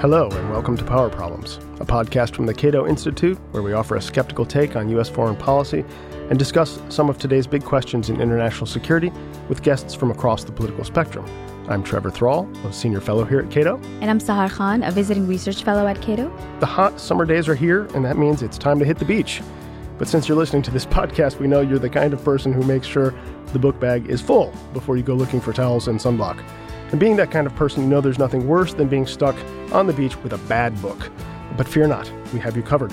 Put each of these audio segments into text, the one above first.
Hello, and welcome to Power Problems, a podcast from the Cato Institute, where we offer a skeptical take on U.S. foreign policy and discuss some of today's big questions in international security with guests from across the political spectrum. I'm Trevor Thrall, a senior fellow here at Cato. And I'm Sahar Khan, a visiting research fellow at Cato. The hot summer days are here, and that means it's time to hit the beach. But since you're listening to this podcast, we know you're the kind of person who makes sure the book bag is full before you go looking for towels and sunblock. And being that kind of person, you know there's nothing worse than being stuck on the beach with a bad book. But fear not, we have you covered.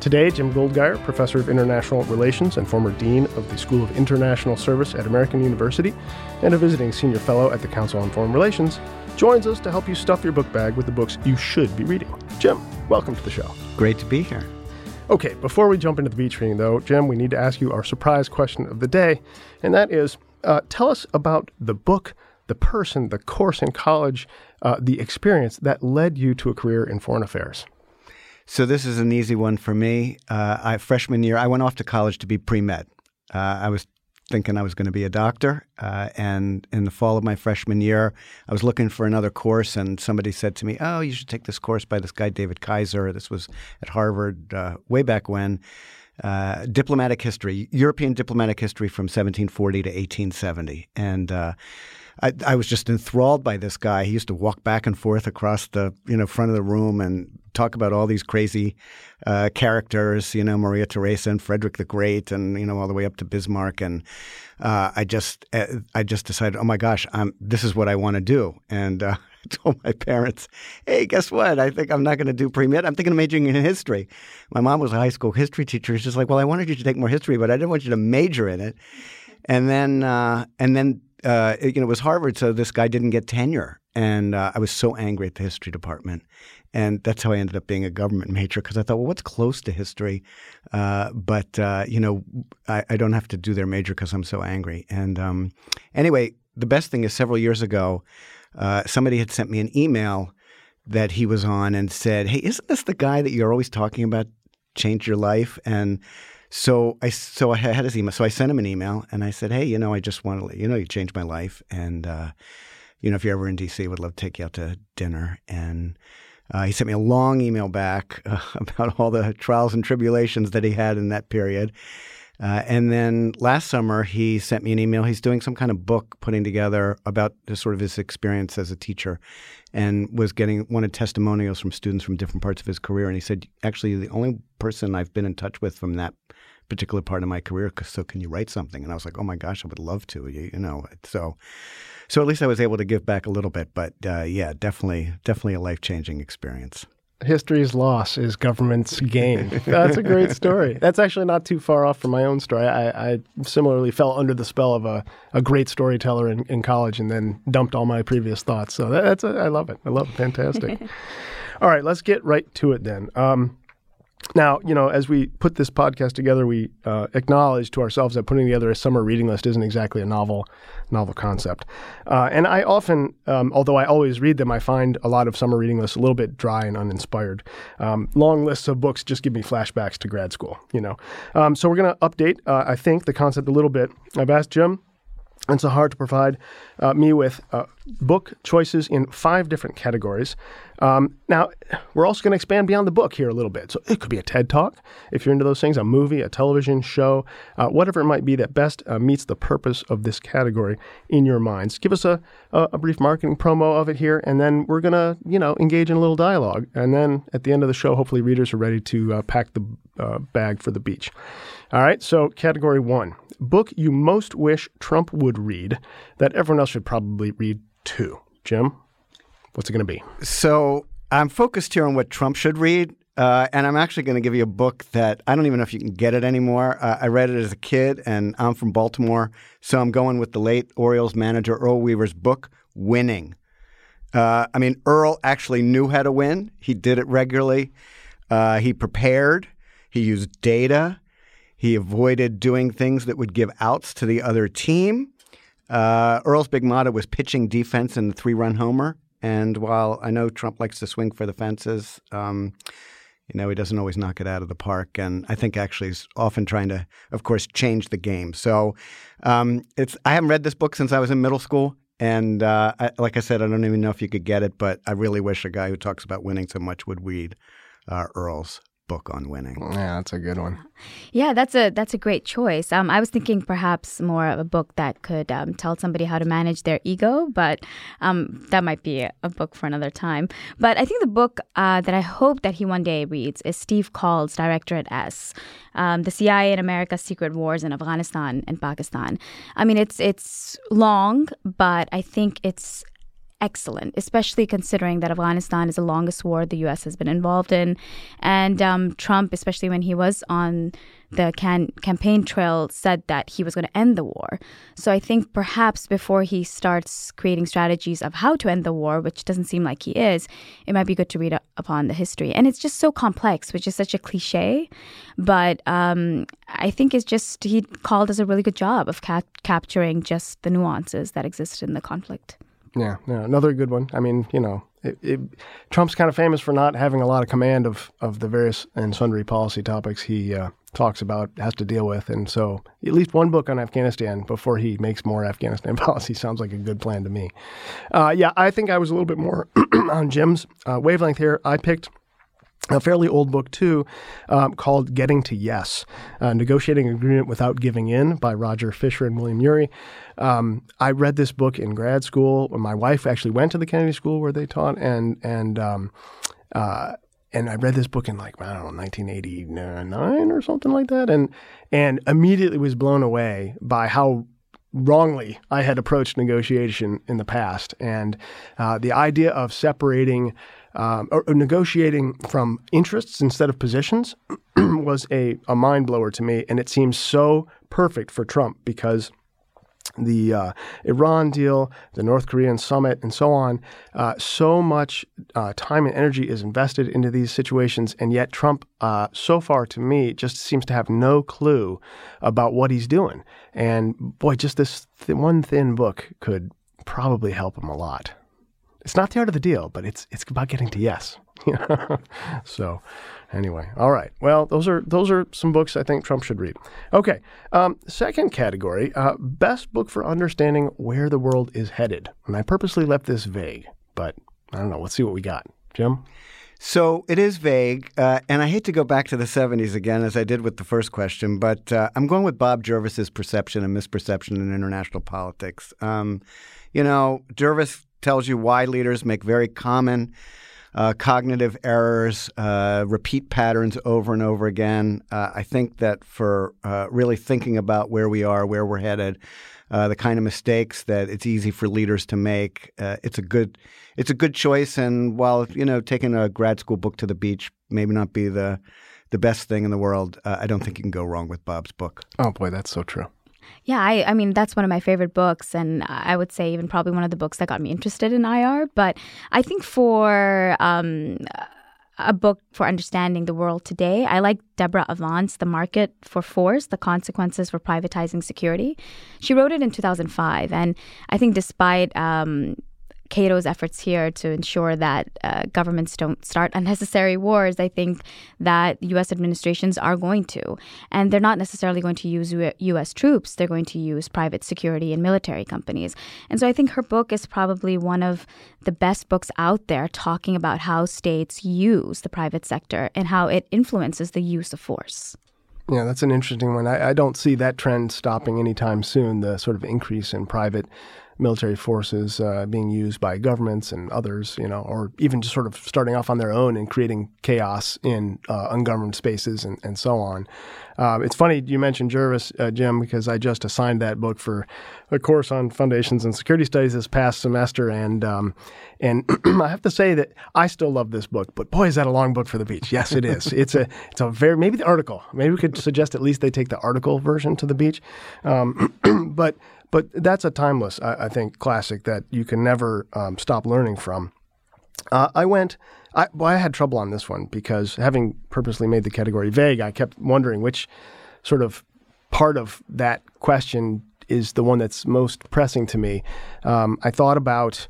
Today, Jim Goldgeier, professor of international relations and former dean of the School of International Service at American University and a visiting senior fellow at the Council on Foreign Relations, joins us to help you stuff your book bag with the books you should be reading. Jim, welcome to the show. Great to be here. Okay, before we jump into the beach reading, though, Jim, we need to ask you our surprise question of the day, and that is, tell us about the book, the person, the course in college, the experience that led you to a career in foreign affairs. So this is an easy one for me. Freshman year, I went off to college to be pre-med. I was thinking I was going to be a doctor. And in the fall of my freshman year, I was looking for another course. And somebody said to me, oh, you should take this course by this guy, David Kaiser. This was at Harvard way back when. Diplomatic history, European diplomatic history from 1740 to 1870. And I was just enthralled by this guy. He used to walk back and forth across the front of the room and talk about all these crazy characters, Maria Theresa and Frederick the Great, and all the way up to Bismarck. And I just decided, oh my gosh, this is what I want to do. And I told my parents, hey, guess what? I think I'm not going to do pre-med. I'm thinking of majoring in history. My mom was a high school history teacher. She's just like, well, I wanted you to take more history, but I didn't want you to major in it. And then it was Harvard, so this guy didn't get tenure. And I was so angry at the history department. And that's how I ended up being a government major, because I thought, well, what's close to history? I don't have to do their major because I'm so angry. And anyway, the best thing is several years ago, somebody had sent me an email that he was on and said, hey, isn't this the guy that you're always talking about, Change Your Life? And so I had his email. So I sent him an email and I said, hey, I just want to let you know you changed my life. And, if you're ever in DC, I would love to take you out to dinner. And he sent me a long email back about all the trials and tribulations that he had in that period. And then last summer, he sent me an email. He's doing some kind of book putting together about just sort of his experience as a teacher, and wanted testimonials from students from different parts of his career. And he said, actually, you're the only person I've been in touch with from that particular part of my career, so can you write something? And I was like, oh my gosh, I would love to, So at least I was able to give back a little bit. But definitely a life-changing experience. History's loss is government's gain. That's a great story. That's actually not too far off from my own story. I similarly fell under the spell of a great storyteller in college and then dumped all my previous thoughts. So I love it. I love it. Fantastic. All right, let's get right to it then. Now, as we put this podcast together, we acknowledge to ourselves that putting together a summer reading list isn't exactly a novel concept. And I often, although I always read them, I find a lot of summer reading lists a little bit dry and uninspired. Long lists of books just give me flashbacks to grad school, So we're going to update, I think, the concept a little bit. I've asked Jim and Sahar to provide me with book choices in 5 different categories. Now, we're also going to expand beyond the book here a little bit. So it could be a TED Talk, if you're into those things, a movie, a television show, whatever it might be that best meets the purpose of this category in your minds. Give us a brief marketing promo of it here, and then we're going to, engage in a little dialogue. And then at the end of the show, hopefully readers are ready to pack the bag for the beach. All right, so category 1, book you most wish Trump would read that everyone else should probably read too. Jim, what's it going to be? So I'm focused here on what Trump should read, and I'm actually going to give you a book that I don't even know if you can get it anymore. I read it as a kid, and I'm from Baltimore, so I'm going with the late Orioles manager Earl Weaver's book, Winning. Earl actually knew how to win. He did it regularly. He prepared. He used data. He avoided doing things that would give outs to the other team. Earl's big motto was pitching defense and the 3-run homer. And while I know Trump likes to swing for the fences, he doesn't always knock it out of the park. And I think actually he's often trying to, of course, change the game. So I haven't read this book since I was in middle school. And like I said, I don't even know if you could get it, but I really wish a guy who talks about winning so much would read Earl's book on winning. Yeah, that's a good one. Yeah, that's a great choice. I was thinking perhaps more of a book that could tell somebody how to manage their ego, but that might be a book for another time. But I think the book that I hope that he one day reads is Steve Call's Directorate S, The CIA in America's Secret Wars in Afghanistan and Pakistan. I mean, it's long, but I think it's excellent, especially considering that Afghanistan is the longest war the U.S. has been involved in. And Trump, especially when he was on the campaign trail, said that he was going to end the war. So I think perhaps before he starts creating strategies of how to end the war, which doesn't seem like he is, it might be good to read upon the history. And it's just so complex, which is such a cliche. But I think it's just he called us a really good job of capturing just the nuances that exist in the conflict. Yeah, yeah, another good one. I mean, you know, Trump's kind of famous for not having a lot of command of the various and sundry policy topics he talks about, has to deal with. And so at least one book on Afghanistan before he makes more Afghanistan policy sounds like a good plan to me. Yeah, I think I was a little bit more on Jim's wavelength here. I picked a fairly old book, too, called Getting to Yes, Negotiating Agreement Without Giving In by Roger Fisher and William Ury. I read this book in grad school. My wife actually went to the Kennedy School where they taught, and I read this book in, like, I don't know, 1989 or something like that, and immediately was blown away by how wrongly I had approached negotiation in the past. And the idea of separating or negotiating from interests instead of positions was a mind blower to me. And it seems so perfect for Trump because the Iran deal, the North Korean summit, and so on, so much time and energy is invested into these situations. And yet Trump, so far to me, just seems to have no clue about what he's doing. And boy, just this one thin book could probably help him a lot. It's not the art of the deal, but it's about getting to yes. So anyway, all right. Well, those are some books I think Trump should read. Okay. Second category, best book for understanding where the world is headed. And I purposely left this vague, but I don't know. Let's see what we got. Jim? So it is vague, and I hate to go back to the 70s again, as I did with the first question, but I'm going with Bob Jervis's Perception and Misperception in International Politics. You know, Jervis tells you why leaders make very common cognitive errors, repeat patterns over and over again. I think that for really thinking about where we are, where we're headed, the kind of mistakes that it's easy for leaders to make, it's a good choice. And while, you know, taking a grad school book to the beach maybe not be the best thing in the world, I don't think you can go wrong with Bob's book. Oh boy, that's so true. Yeah, I mean, that's one of my favorite books, and I would say even probably one of the books that got me interested in IR. But I think for a book for understanding the world today, I like Deborah Avant's The Market for Force, The Consequences for Privatizing Security. She wrote it in 2005, and I think despite Cato's efforts here to ensure that governments don't start unnecessary wars, I think that U.S. administrations are going to. And they're not necessarily going to use U.S. troops. They're going to use private security and military companies. And so I think her book is probably one of the best books out there talking about how states use the private sector and how it influences the use of force. Yeah, that's an interesting one. I don't see that trend stopping anytime soon, the sort of increase in private military forces being used by governments and others, you know, or even just sort of starting off on their own and creating chaos in ungoverned spaces and so on. It's funny you mentioned Jervis, Jim, because I just assigned that book for a course on foundations and security studies this past semester. And I have to say that I still love this book, but boy, is that a long book for the beach. Yes, it is. It's a very, maybe the article, maybe we could suggest at least they take the article version to the beach. But that's a timeless, I think, classic that you can never stop learning from. I had trouble on this one because having purposely made the category vague, I kept wondering which sort of part of that question is the one that's most pressing to me. I thought about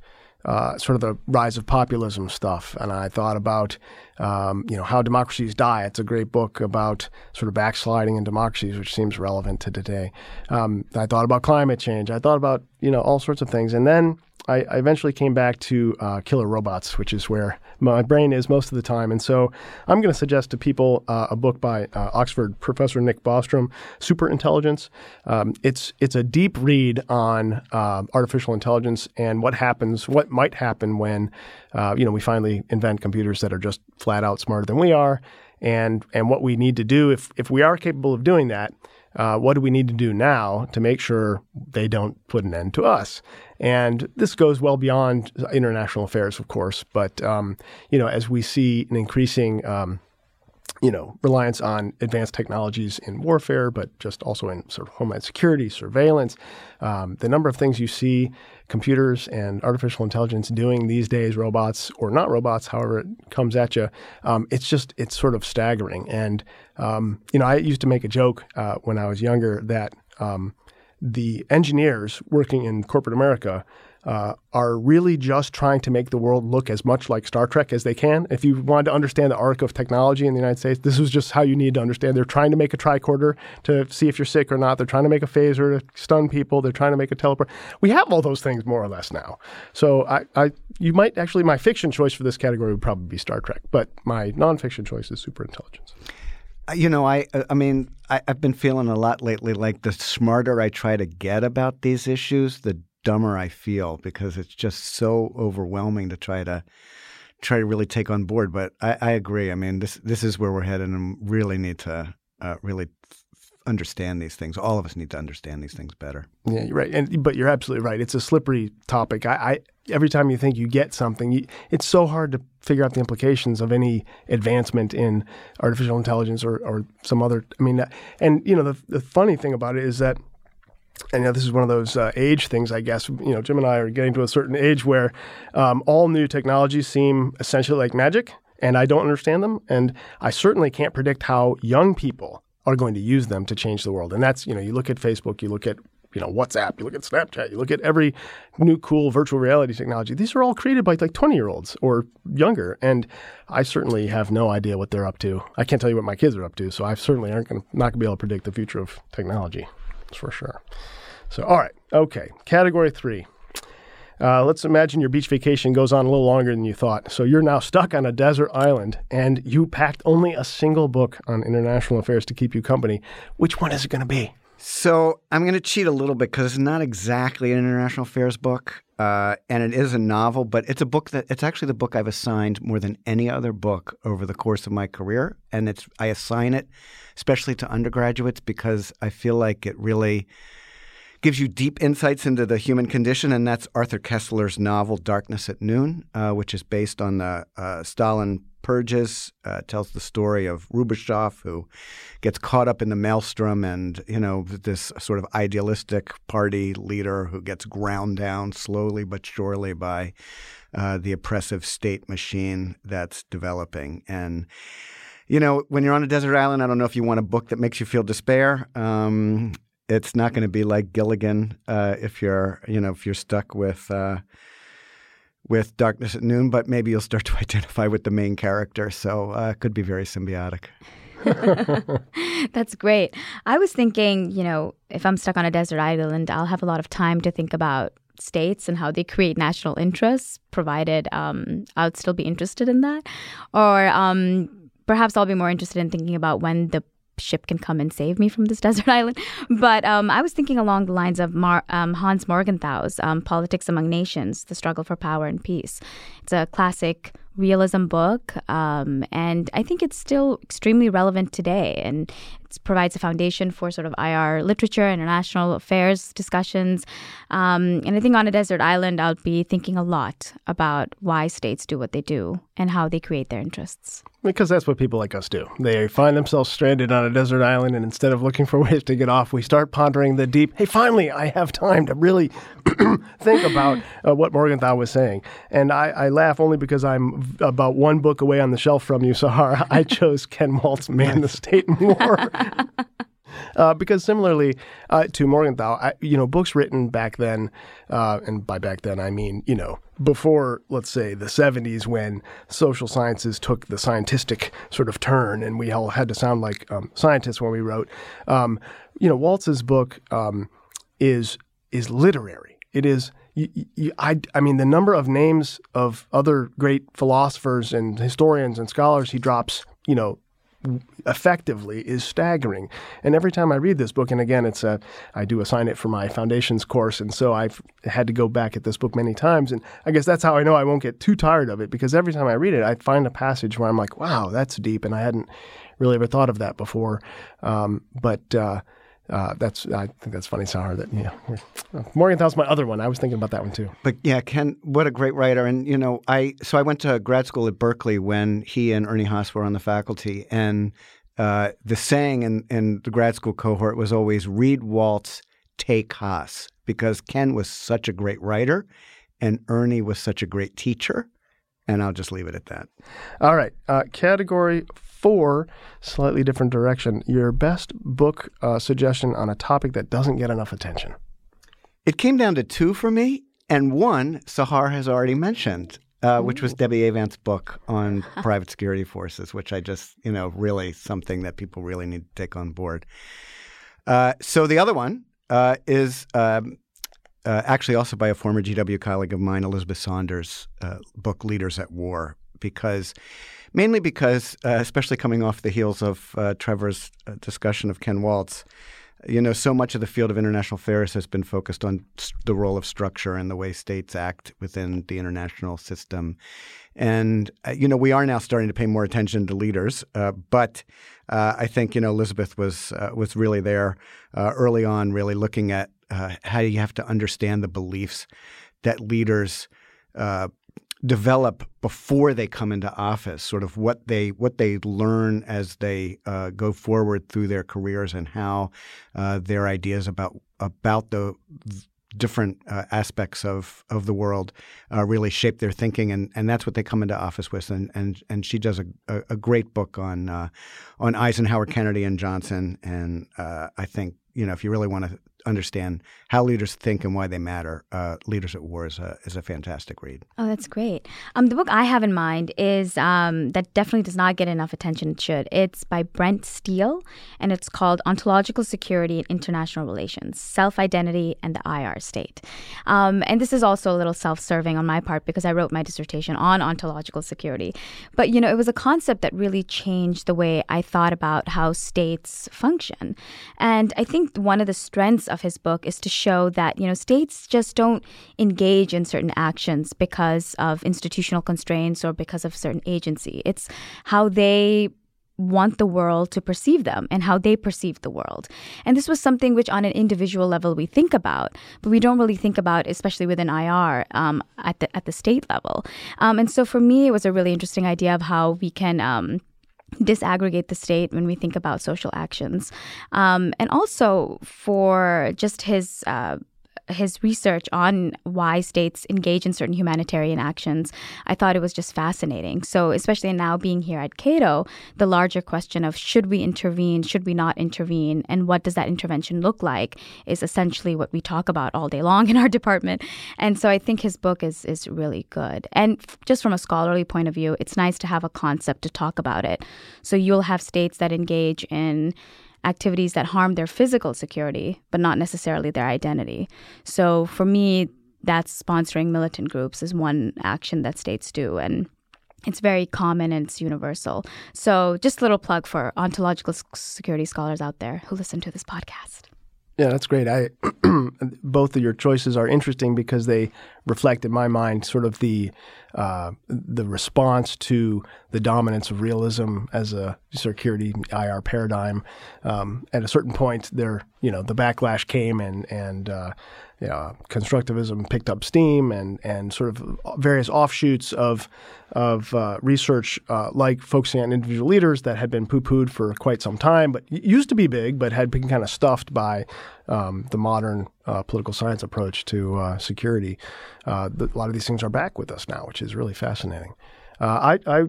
sort of the rise of populism stuff. And I thought about, you know, How Democracies Die. It's a great book about sort of backsliding in democracies, which seems relevant to today. I thought about climate change. I thought about, you know, all sorts of things. And then I eventually came back to Killer Robots, which is where my brain is most of the time. And so I'm going to suggest to people a book by Oxford professor Nick Bostrom, Superintelligence. It's a deep read on artificial intelligence and what happens, what might happen when, you know, we finally invent computers that are just flat out smarter than we are, and what we need to do if we are capable of doing that. What do we need to do now to make sure they don't put an end to us? And this goes well beyond international affairs, of course. But, you know, as we see an increasing, you know, reliance on advanced technologies in warfare, but just also in sort of homeland security, surveillance, the number of things you see computers and artificial intelligence doing these days, robots or not robots, however it comes at you, it's sort of staggering. And, you know, I used to make a joke when I was younger that the engineers working in corporate America are really just trying to make the world look as much like Star Trek as they can. If you wanted to understand the arc of technology in the United States, this is just how you need to understand. They're trying to make a tricorder to see if you're sick or not. They're trying to make a phaser to stun people. They're trying to make a teleport. We have all those things more or less now. So you might actually, my fiction choice for this category would probably be Star Trek, but my nonfiction choice is Superintelligence. You know, I've been feeling a lot lately like the smarter I try to get about these issues, the dumber I feel, because it's just so overwhelming to try to really take on board. But I agree. I mean, this is where we're headed, and really need to really understand these things. All of us need to understand these things better. Yeah, you're right. But you're absolutely right. It's a slippery topic. I every time you think you get something, it's so hard to figure out the implications of any advancement in artificial intelligence or some other. I mean, and you know, the funny thing about it is that. And you know, this is one of those age things, I guess. You know, Jim and I are getting to a certain age where all new technologies seem essentially like magic, and I don't understand them. And I certainly can't predict how young people are going to use them to change the world. And that's, you know, you look at Facebook, you look at, you know, WhatsApp, you look at Snapchat, you look at every new cool virtual reality technology. These are all created by like 20-year-olds or younger. And I certainly have no idea what they're up to. I can't tell you what my kids are up to. So I certainly not going to be able to predict the future of technology. For sure. So, all right. Okay. Category 3. Let's imagine your beach vacation goes on a little longer than you thought. So you're now stuck on a desert island and you packed only a single book on international affairs to keep you company. Which one is it going to be? So I'm going to cheat a little bit because it's not exactly an international affairs book. And it is a novel, but it's a book it's actually the book I've assigned more than any other book over the course of my career. And I assign it especially to undergraduates because I feel like it really gives you deep insights into the human condition. And that's Arthur Kessler's novel, Darkness at Noon, which is based on the Stalin purges, tells the story of Rubashov, who gets caught up in the maelstrom, and, you know, this sort of idealistic party leader who gets ground down slowly but surely by the oppressive state machine that's developing. And, you know, when you're on a desert island, I don't know if you want a book that makes you feel despair. It's not going to be like Gilligan if you're stuck with Darkness at Noon, but maybe you'll start to identify with the main character. So it could be very symbiotic. That's great. I was thinking, you know, if I'm stuck on a desert island, I'll have a lot of time to think about states and how they create national interests, provided I would still be interested in that. Or perhaps I'll be more interested in thinking about when the ship can come and save me from this desert island. But I was thinking along the lines of Hans Morgenthau's Politics Among Nations, The Struggle for Power and Peace. It's a classic realism book, and I think it's still extremely relevant today. And it provides a foundation for sort of IR literature, international affairs discussions. And I think on a desert island, I'll be thinking a lot about why states do what they do and how they create their interests. Because that's what people like us do. They find themselves stranded on a desert island, and instead of looking for ways to get off, we start pondering the deep, hey, finally, I have time to really think about what Morgenthau was saying. And I laugh only because I'm about one book away on the shelf from you, Sahar. I chose Ken Waltz, Man, the State, and War. Because similarly to Morgenthau, books written back then, and by back then I mean, before, let's say, the 70s, when social sciences took the scientistic sort of turn and we all had to sound like scientists when we wrote, Waltz's book is literary. It is. I mean, the number of names of other great philosophers and historians and scholars he drops, effectively is staggering. And every time I read this book, and again, I do assign it for my foundations course, and so I've had to go back at this book many times. And I guess that's how I know I won't get too tired of it, because every time I read it, I find a passage where I'm like, wow, that's deep, and I hadn't really ever thought of that before. I think that's funny, Sahar, that, Morgenthau's my other one. I was thinking about that one too. But yeah, Ken, what a great writer. And, I went to grad school at Berkeley when he and Ernie Haas were on the faculty. And the saying in the grad school cohort was always, read Waltz, take Haas, because Ken was such a great writer and Ernie was such a great teacher. And I'll just leave it at that. All right. Category 4, slightly different direction. Your best book suggestion on a topic that doesn't get enough attention. It came down to 2 for me, and one Sahar has already mentioned, which was Debbie Avant's book on private security forces, which I just, really something that people really need to take on board. So the other one is... actually also by a former GW colleague of mine, Elizabeth Saunders' book, Leaders at War, because especially coming off the heels of Trevor's discussion of Ken Waltz, so much of the field of international affairs has been focused on the role of structure and the way states act within the international system. And, we are now starting to pay more attention to leaders. But I think, Elizabeth was really there early on, really looking at how you have to understand the beliefs that leaders develop before they come into office, sort of what they learn as they go forward through their careers, and how their ideas about the different aspects of the world really shape their thinking, and that's what they come into office with. And she does a great book on Eisenhower, Kennedy, and Johnson. And I think if you really want to understand how leaders think and why they matter, Leaders at War is a fantastic read. Oh, that's great. The book I have in mind is that definitely does not get enough attention. It should. It's by Brent Steele, and it's called Ontological Security in International Relations, Self-Identity and the IR State. And this is also a little self-serving on my part because I wrote my dissertation on ontological security. But, it was a concept that really changed the way I thought about how states function. And I think one of the strengths of his book is to show that, states just don't engage in certain actions because of institutional constraints or because of certain agency. It's how they want the world to perceive them and how they perceive the world. And this was something which on an individual level we think about, but we don't really think about, especially within IR, at the state level. And so for me, it was a really interesting idea of how we can disaggregate the state when we think about social actions. And also for just his research on why states engage in certain humanitarian actions, I thought it was just fascinating. So especially now being here at Cato, the larger question of should we intervene, should we not intervene, and what does that intervention look like is essentially what we talk about all day long in our department. And so I think his book is really good. And just from a scholarly point of view, it's nice to have a concept to talk about it. So you'll have states that engage in activities that harm their physical security, but not necessarily their identity. So for me, that's sponsoring militant groups is one action that states do. And it's very common and it's universal. So just a little plug for ontological security scholars out there who listen to this podcast. Yeah, that's great. Both of your choices are interesting because they reflect, in my mind, sort of the response to the dominance of realism as a security IR paradigm. At a certain point, the backlash came, and constructivism picked up steam, and sort of various offshoots of research like focusing on individual leaders that had been poo-pooed for quite some time, but used to be big, but had been kind of stuffed by the modern political science approach to security. A lot of these things are back with us now, which is really fascinating. I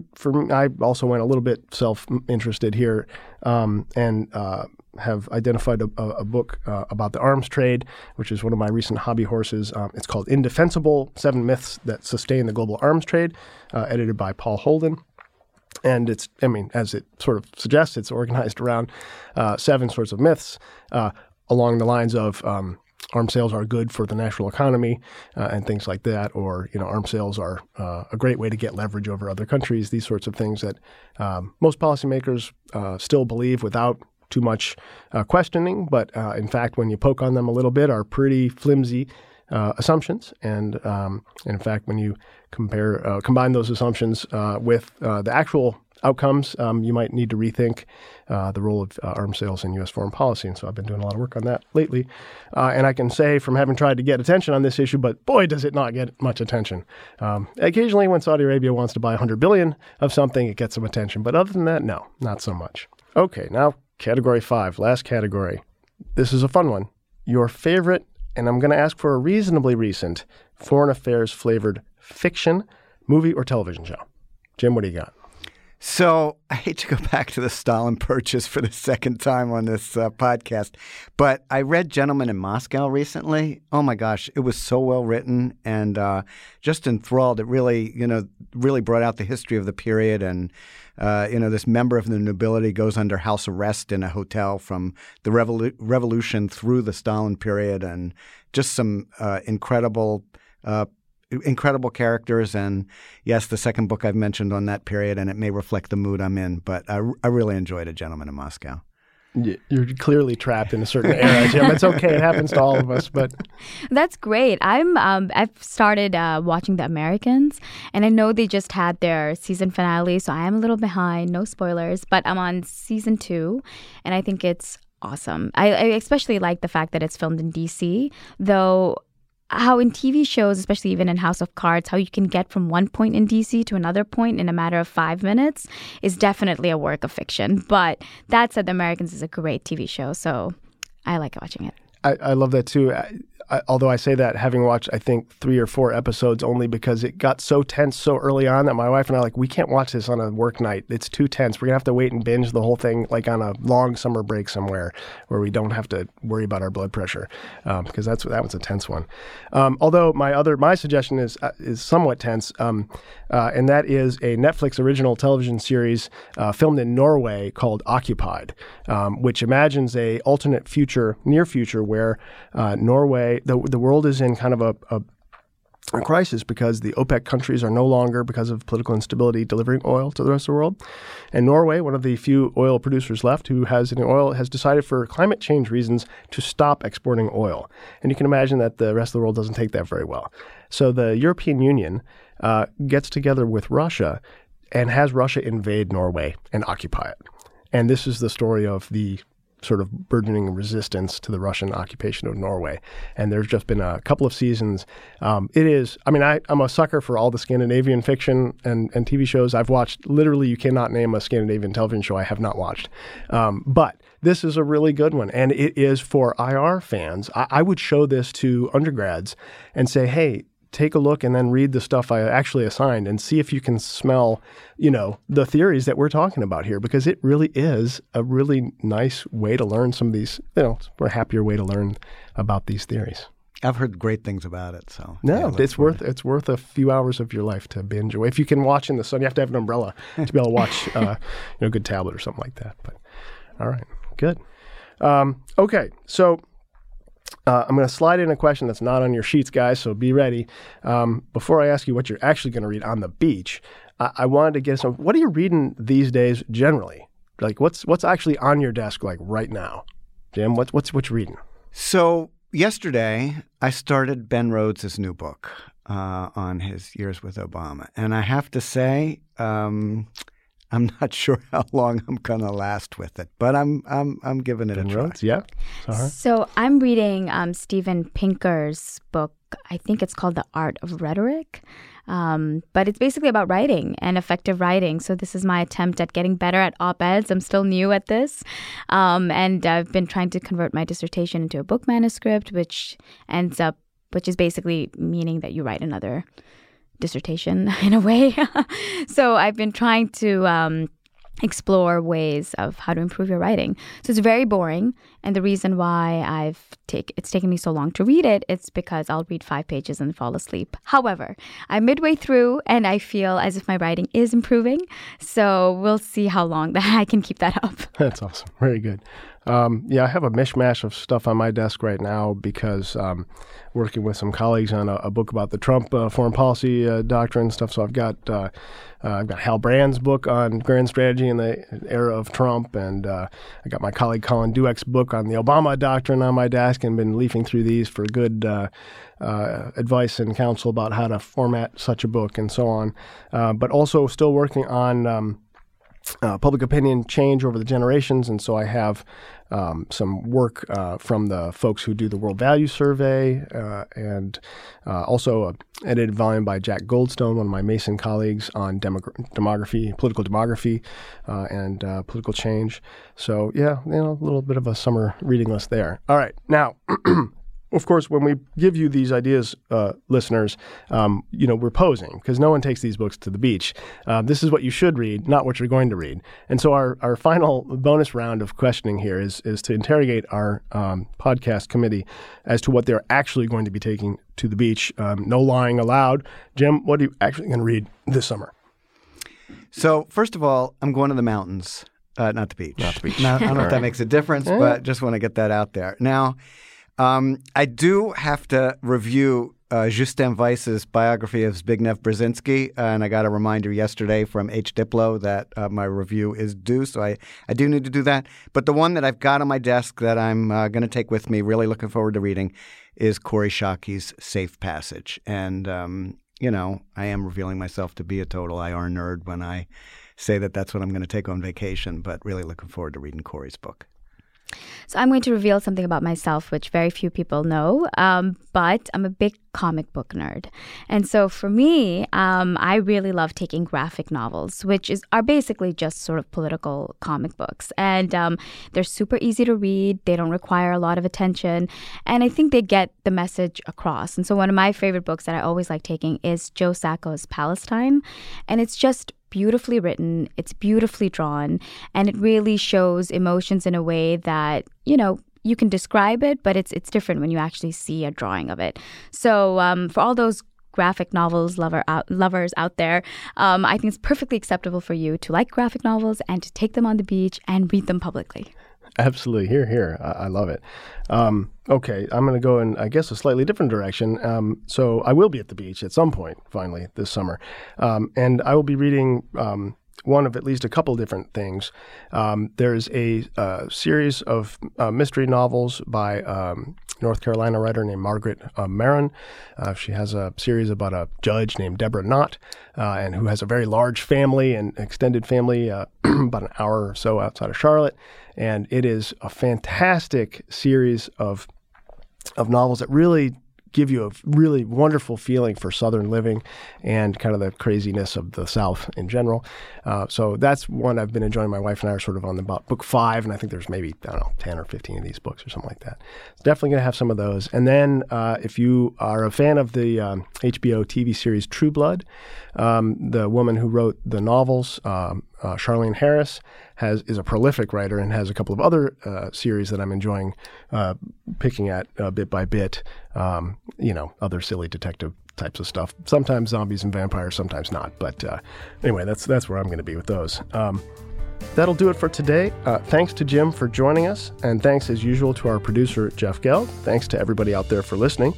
also went a little bit self-interested here, and have identified a book about the arms trade, which is one of my recent hobby horses. It's called Indefensible: 7 Myths That Sustain the Global Arms Trade, edited by Paul Holden. And it's, I mean, as it sort of suggests, it's organized around 7 sorts of myths along the lines of arms sales are good for the national economy and things like that, or, you know, arms sales are a great way to get leverage over other countries, these sorts of things that most policymakers still believe without too much questioning, but in fact, when you poke on them a little bit, are pretty flimsy assumptions. And in fact, when you combine those assumptions with the actual outcomes, you might need to rethink the role of arms sales in U.S. foreign policy. And so I've been doing a lot of work on that lately. And I can say, from having tried to get attention on this issue, but boy, does it not get much attention. Occasionally, when Saudi Arabia wants to buy $100 billion of something, it gets some attention. But other than that, no, not so much. Okay, now category 5, last category. This is a fun one. Your favorite, and I'm going to ask for a reasonably recent, foreign affairs flavored fiction, movie, or television show. Jim, what do you got? So I hate to go back to the Stalin purchase for the second time on this podcast, but I read Gentlemen in Moscow recently. Oh my gosh, it was so well written and just enthralled. It really, you know, really brought out the history of the period. And, you know, this member of the nobility goes under house arrest in a hotel from the revolution through the Stalin period, and just some incredible characters. And yes, the second book I've mentioned on that period, and it may reflect the mood I'm in, but I really enjoyed A Gentleman in Moscow. You're clearly trapped in a certain era, Jim. It's okay. It happens to all of us. But that's great. I've started watching The Americans, and I know they just had their season finale, so I am a little behind. No spoilers, but I'm on season 2, and I think it's awesome. I especially like the fact that it's filmed in DC, though. How in TV shows, especially even in House of Cards, how you can get from one point in DC to another point in a matter of 5 minutes is definitely a work of fiction. But that said, The Americans is a great TV show, so I like watching it. I love that too. Although I say that having watched, I think, 3 or 4 episodes only, because it got so tense so early on that my wife and I we can't watch this on a work night. It's too tense. We're going to have to wait and binge the whole thing like on a long summer break somewhere where we don't have to worry about our blood pressure, because that was a tense one. Although my suggestion is somewhat tense, and that is a Netflix original television series filmed in Norway called Occupied, which imagines a alternate future, near future, where Norway, the world is in kind of a crisis because the OPEC countries are no longer, because of political instability, delivering oil to the rest of the world. And Norway, one of the few oil producers left who has any oil, has decided for climate change reasons to stop exporting oil. And you can imagine that the rest of the world doesn't take that very well. So the European Union gets together with Russia and has Russia invade Norway and occupy it. And this is the story of the sort of burgeoning resistance to the Russian occupation of Norway. And there's just been a couple of seasons. I'm a sucker for all the Scandinavian fiction and TV shows. I've watched, literally, you cannot name a Scandinavian television show I have not watched. But this is a really good one. And it is for IR fans. I would show this to undergrads and say, hey, take a look and then read the stuff I actually assigned and see if you can smell, you know, the theories that we're talking about here, because it really is a really nice way to learn some of these, you know, or a happier way to learn about these theories. I've heard great things about it, so. No, yeah, it's worth a few hours of your life to binge away. If you can watch in the sun, you have to have an umbrella to be able to watch, a good tablet or something like that. But all right, good. Okay, so. I'm going to slide in a question that's not on your sheets, guys, so be ready. Before I ask you what you're actually going to read on the beach, I wanted to get some, what are you reading these days generally? Like, what's actually on your desk, like, right now? Jim, what you reading? So yesterday I started Ben Rhodes' new book on his years with Obama. And I have to say, I'm not sure how long I'm gonna last with it, but I'm giving it a try. Yeah. Uh-huh. So I'm reading Steven Pinker's book. I think it's called The Art of Rhetoric, but it's basically about writing and effective writing. So this is my attempt at getting better at op-eds. I'm still new at this, and I've been trying to convert my dissertation into a book manuscript, which is basically meaning that you write another dissertation in a way. So I've been trying to explore ways of how to improve your writing. So it's very boring. And the reason why it's taken me so long to read it's because I'll read 5 pages and fall asleep. However, I'm midway through and I feel as if my writing is improving. So we'll see how long that I can keep that up. That's awesome. Very good. Yeah, I have a mishmash of stuff on my desk right now because working with some colleagues on a book about the Trump foreign policy doctrine stuff. So I've got Hal Brand's book on grand strategy in the era of Trump, and I got my colleague Colin Dueck's book on the Obama doctrine on my desk, and been leafing through these for good advice and counsel about how to format such a book and so on. But also still working on public opinion change over the generations, and so I have some work from the folks who do the World Value Survey, and also an edited volume by Jack Goldstone, one of my Mason colleagues, on demography, political demography, and political change. So yeah, a little bit of a summer reading list there. All right, now. Of course, when we give you these ideas, listeners, we're posing because no one takes these books to the beach. This is what you should read, not what you're going to read. And so our final bonus round of questioning here is to interrogate our podcast committee as to what they're actually going to be taking to the beach. No lying allowed. Jim, what are you actually going to read this summer? So first of all, I'm going to the mountains, not the beach. Not the beach. I don't know if that makes a difference, but just want to get that out there. Now, I do have to review Justin Weiss's biography of Zbigniew Brzezinski, and I got a reminder yesterday from H. Diplow that my review is due, so I do need to do that. But the one that I've got on my desk that I'm going to take with me, really looking forward to reading, is Corey Shockey's Safe Passage. And, I am revealing myself to be a total IR nerd when I say that that's what I'm going to take on vacation, but really looking forward to reading Corey's book. So I'm going to reveal something about myself, which very few people know, but I'm a big comic book nerd. And so for me, I really love taking graphic novels, which are basically just sort of political comic books. And they're super easy to read. They don't require a lot of attention. And I think they get the message across. And so one of my favorite books that I always like taking is Joe Sacco's Palestine. And it's just beautifully written, it's beautifully drawn, and it really shows emotions in a way that, you can describe it, but it's different when you actually see a drawing of it. So for all those graphic novels lovers out there, I think it's perfectly acceptable for you to like graphic novels and to take them on the beach and read them publicly. Absolutely. Here, here. I love it. Okay, I'm going to go in, I guess, a slightly different direction. So I will be at the beach at some point, finally, this summer. And I will be reading one of at least a couple different things. There's a series of mystery novels by North Carolina writer named Margaret Maron. She has a series about a judge named Deborah Knott, and who has a very large family and extended family about an hour or so outside of Charlotte. And it is a fantastic series of novels that really give you a really wonderful feeling for Southern living and kind of the craziness of the South in general. So that's one I've been enjoying. My wife and I are sort of on about book 5, and I think there's maybe, 10 or 15 of these books or something like that. It's definitely going to have some of those. And then if you are a fan of the HBO TV series True Blood, the woman who wrote the novels, Charlene Harris, is a prolific writer and has a couple of other series that I'm enjoying picking at bit by bit, other silly detective types of stuff. Sometimes zombies and vampires, sometimes not. But anyway, that's where I'm going to be with those. That'll do it for today. Thanks to Jim for joining us, and thanks as usual to our producer, Jeff Geld. Thanks to everybody out there for listening.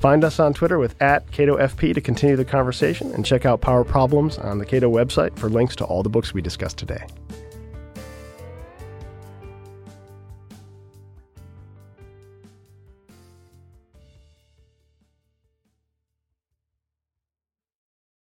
Find us on Twitter with @CatoFP to continue the conversation, and check out Power Problems on the Cato website for links to all the books we discussed today.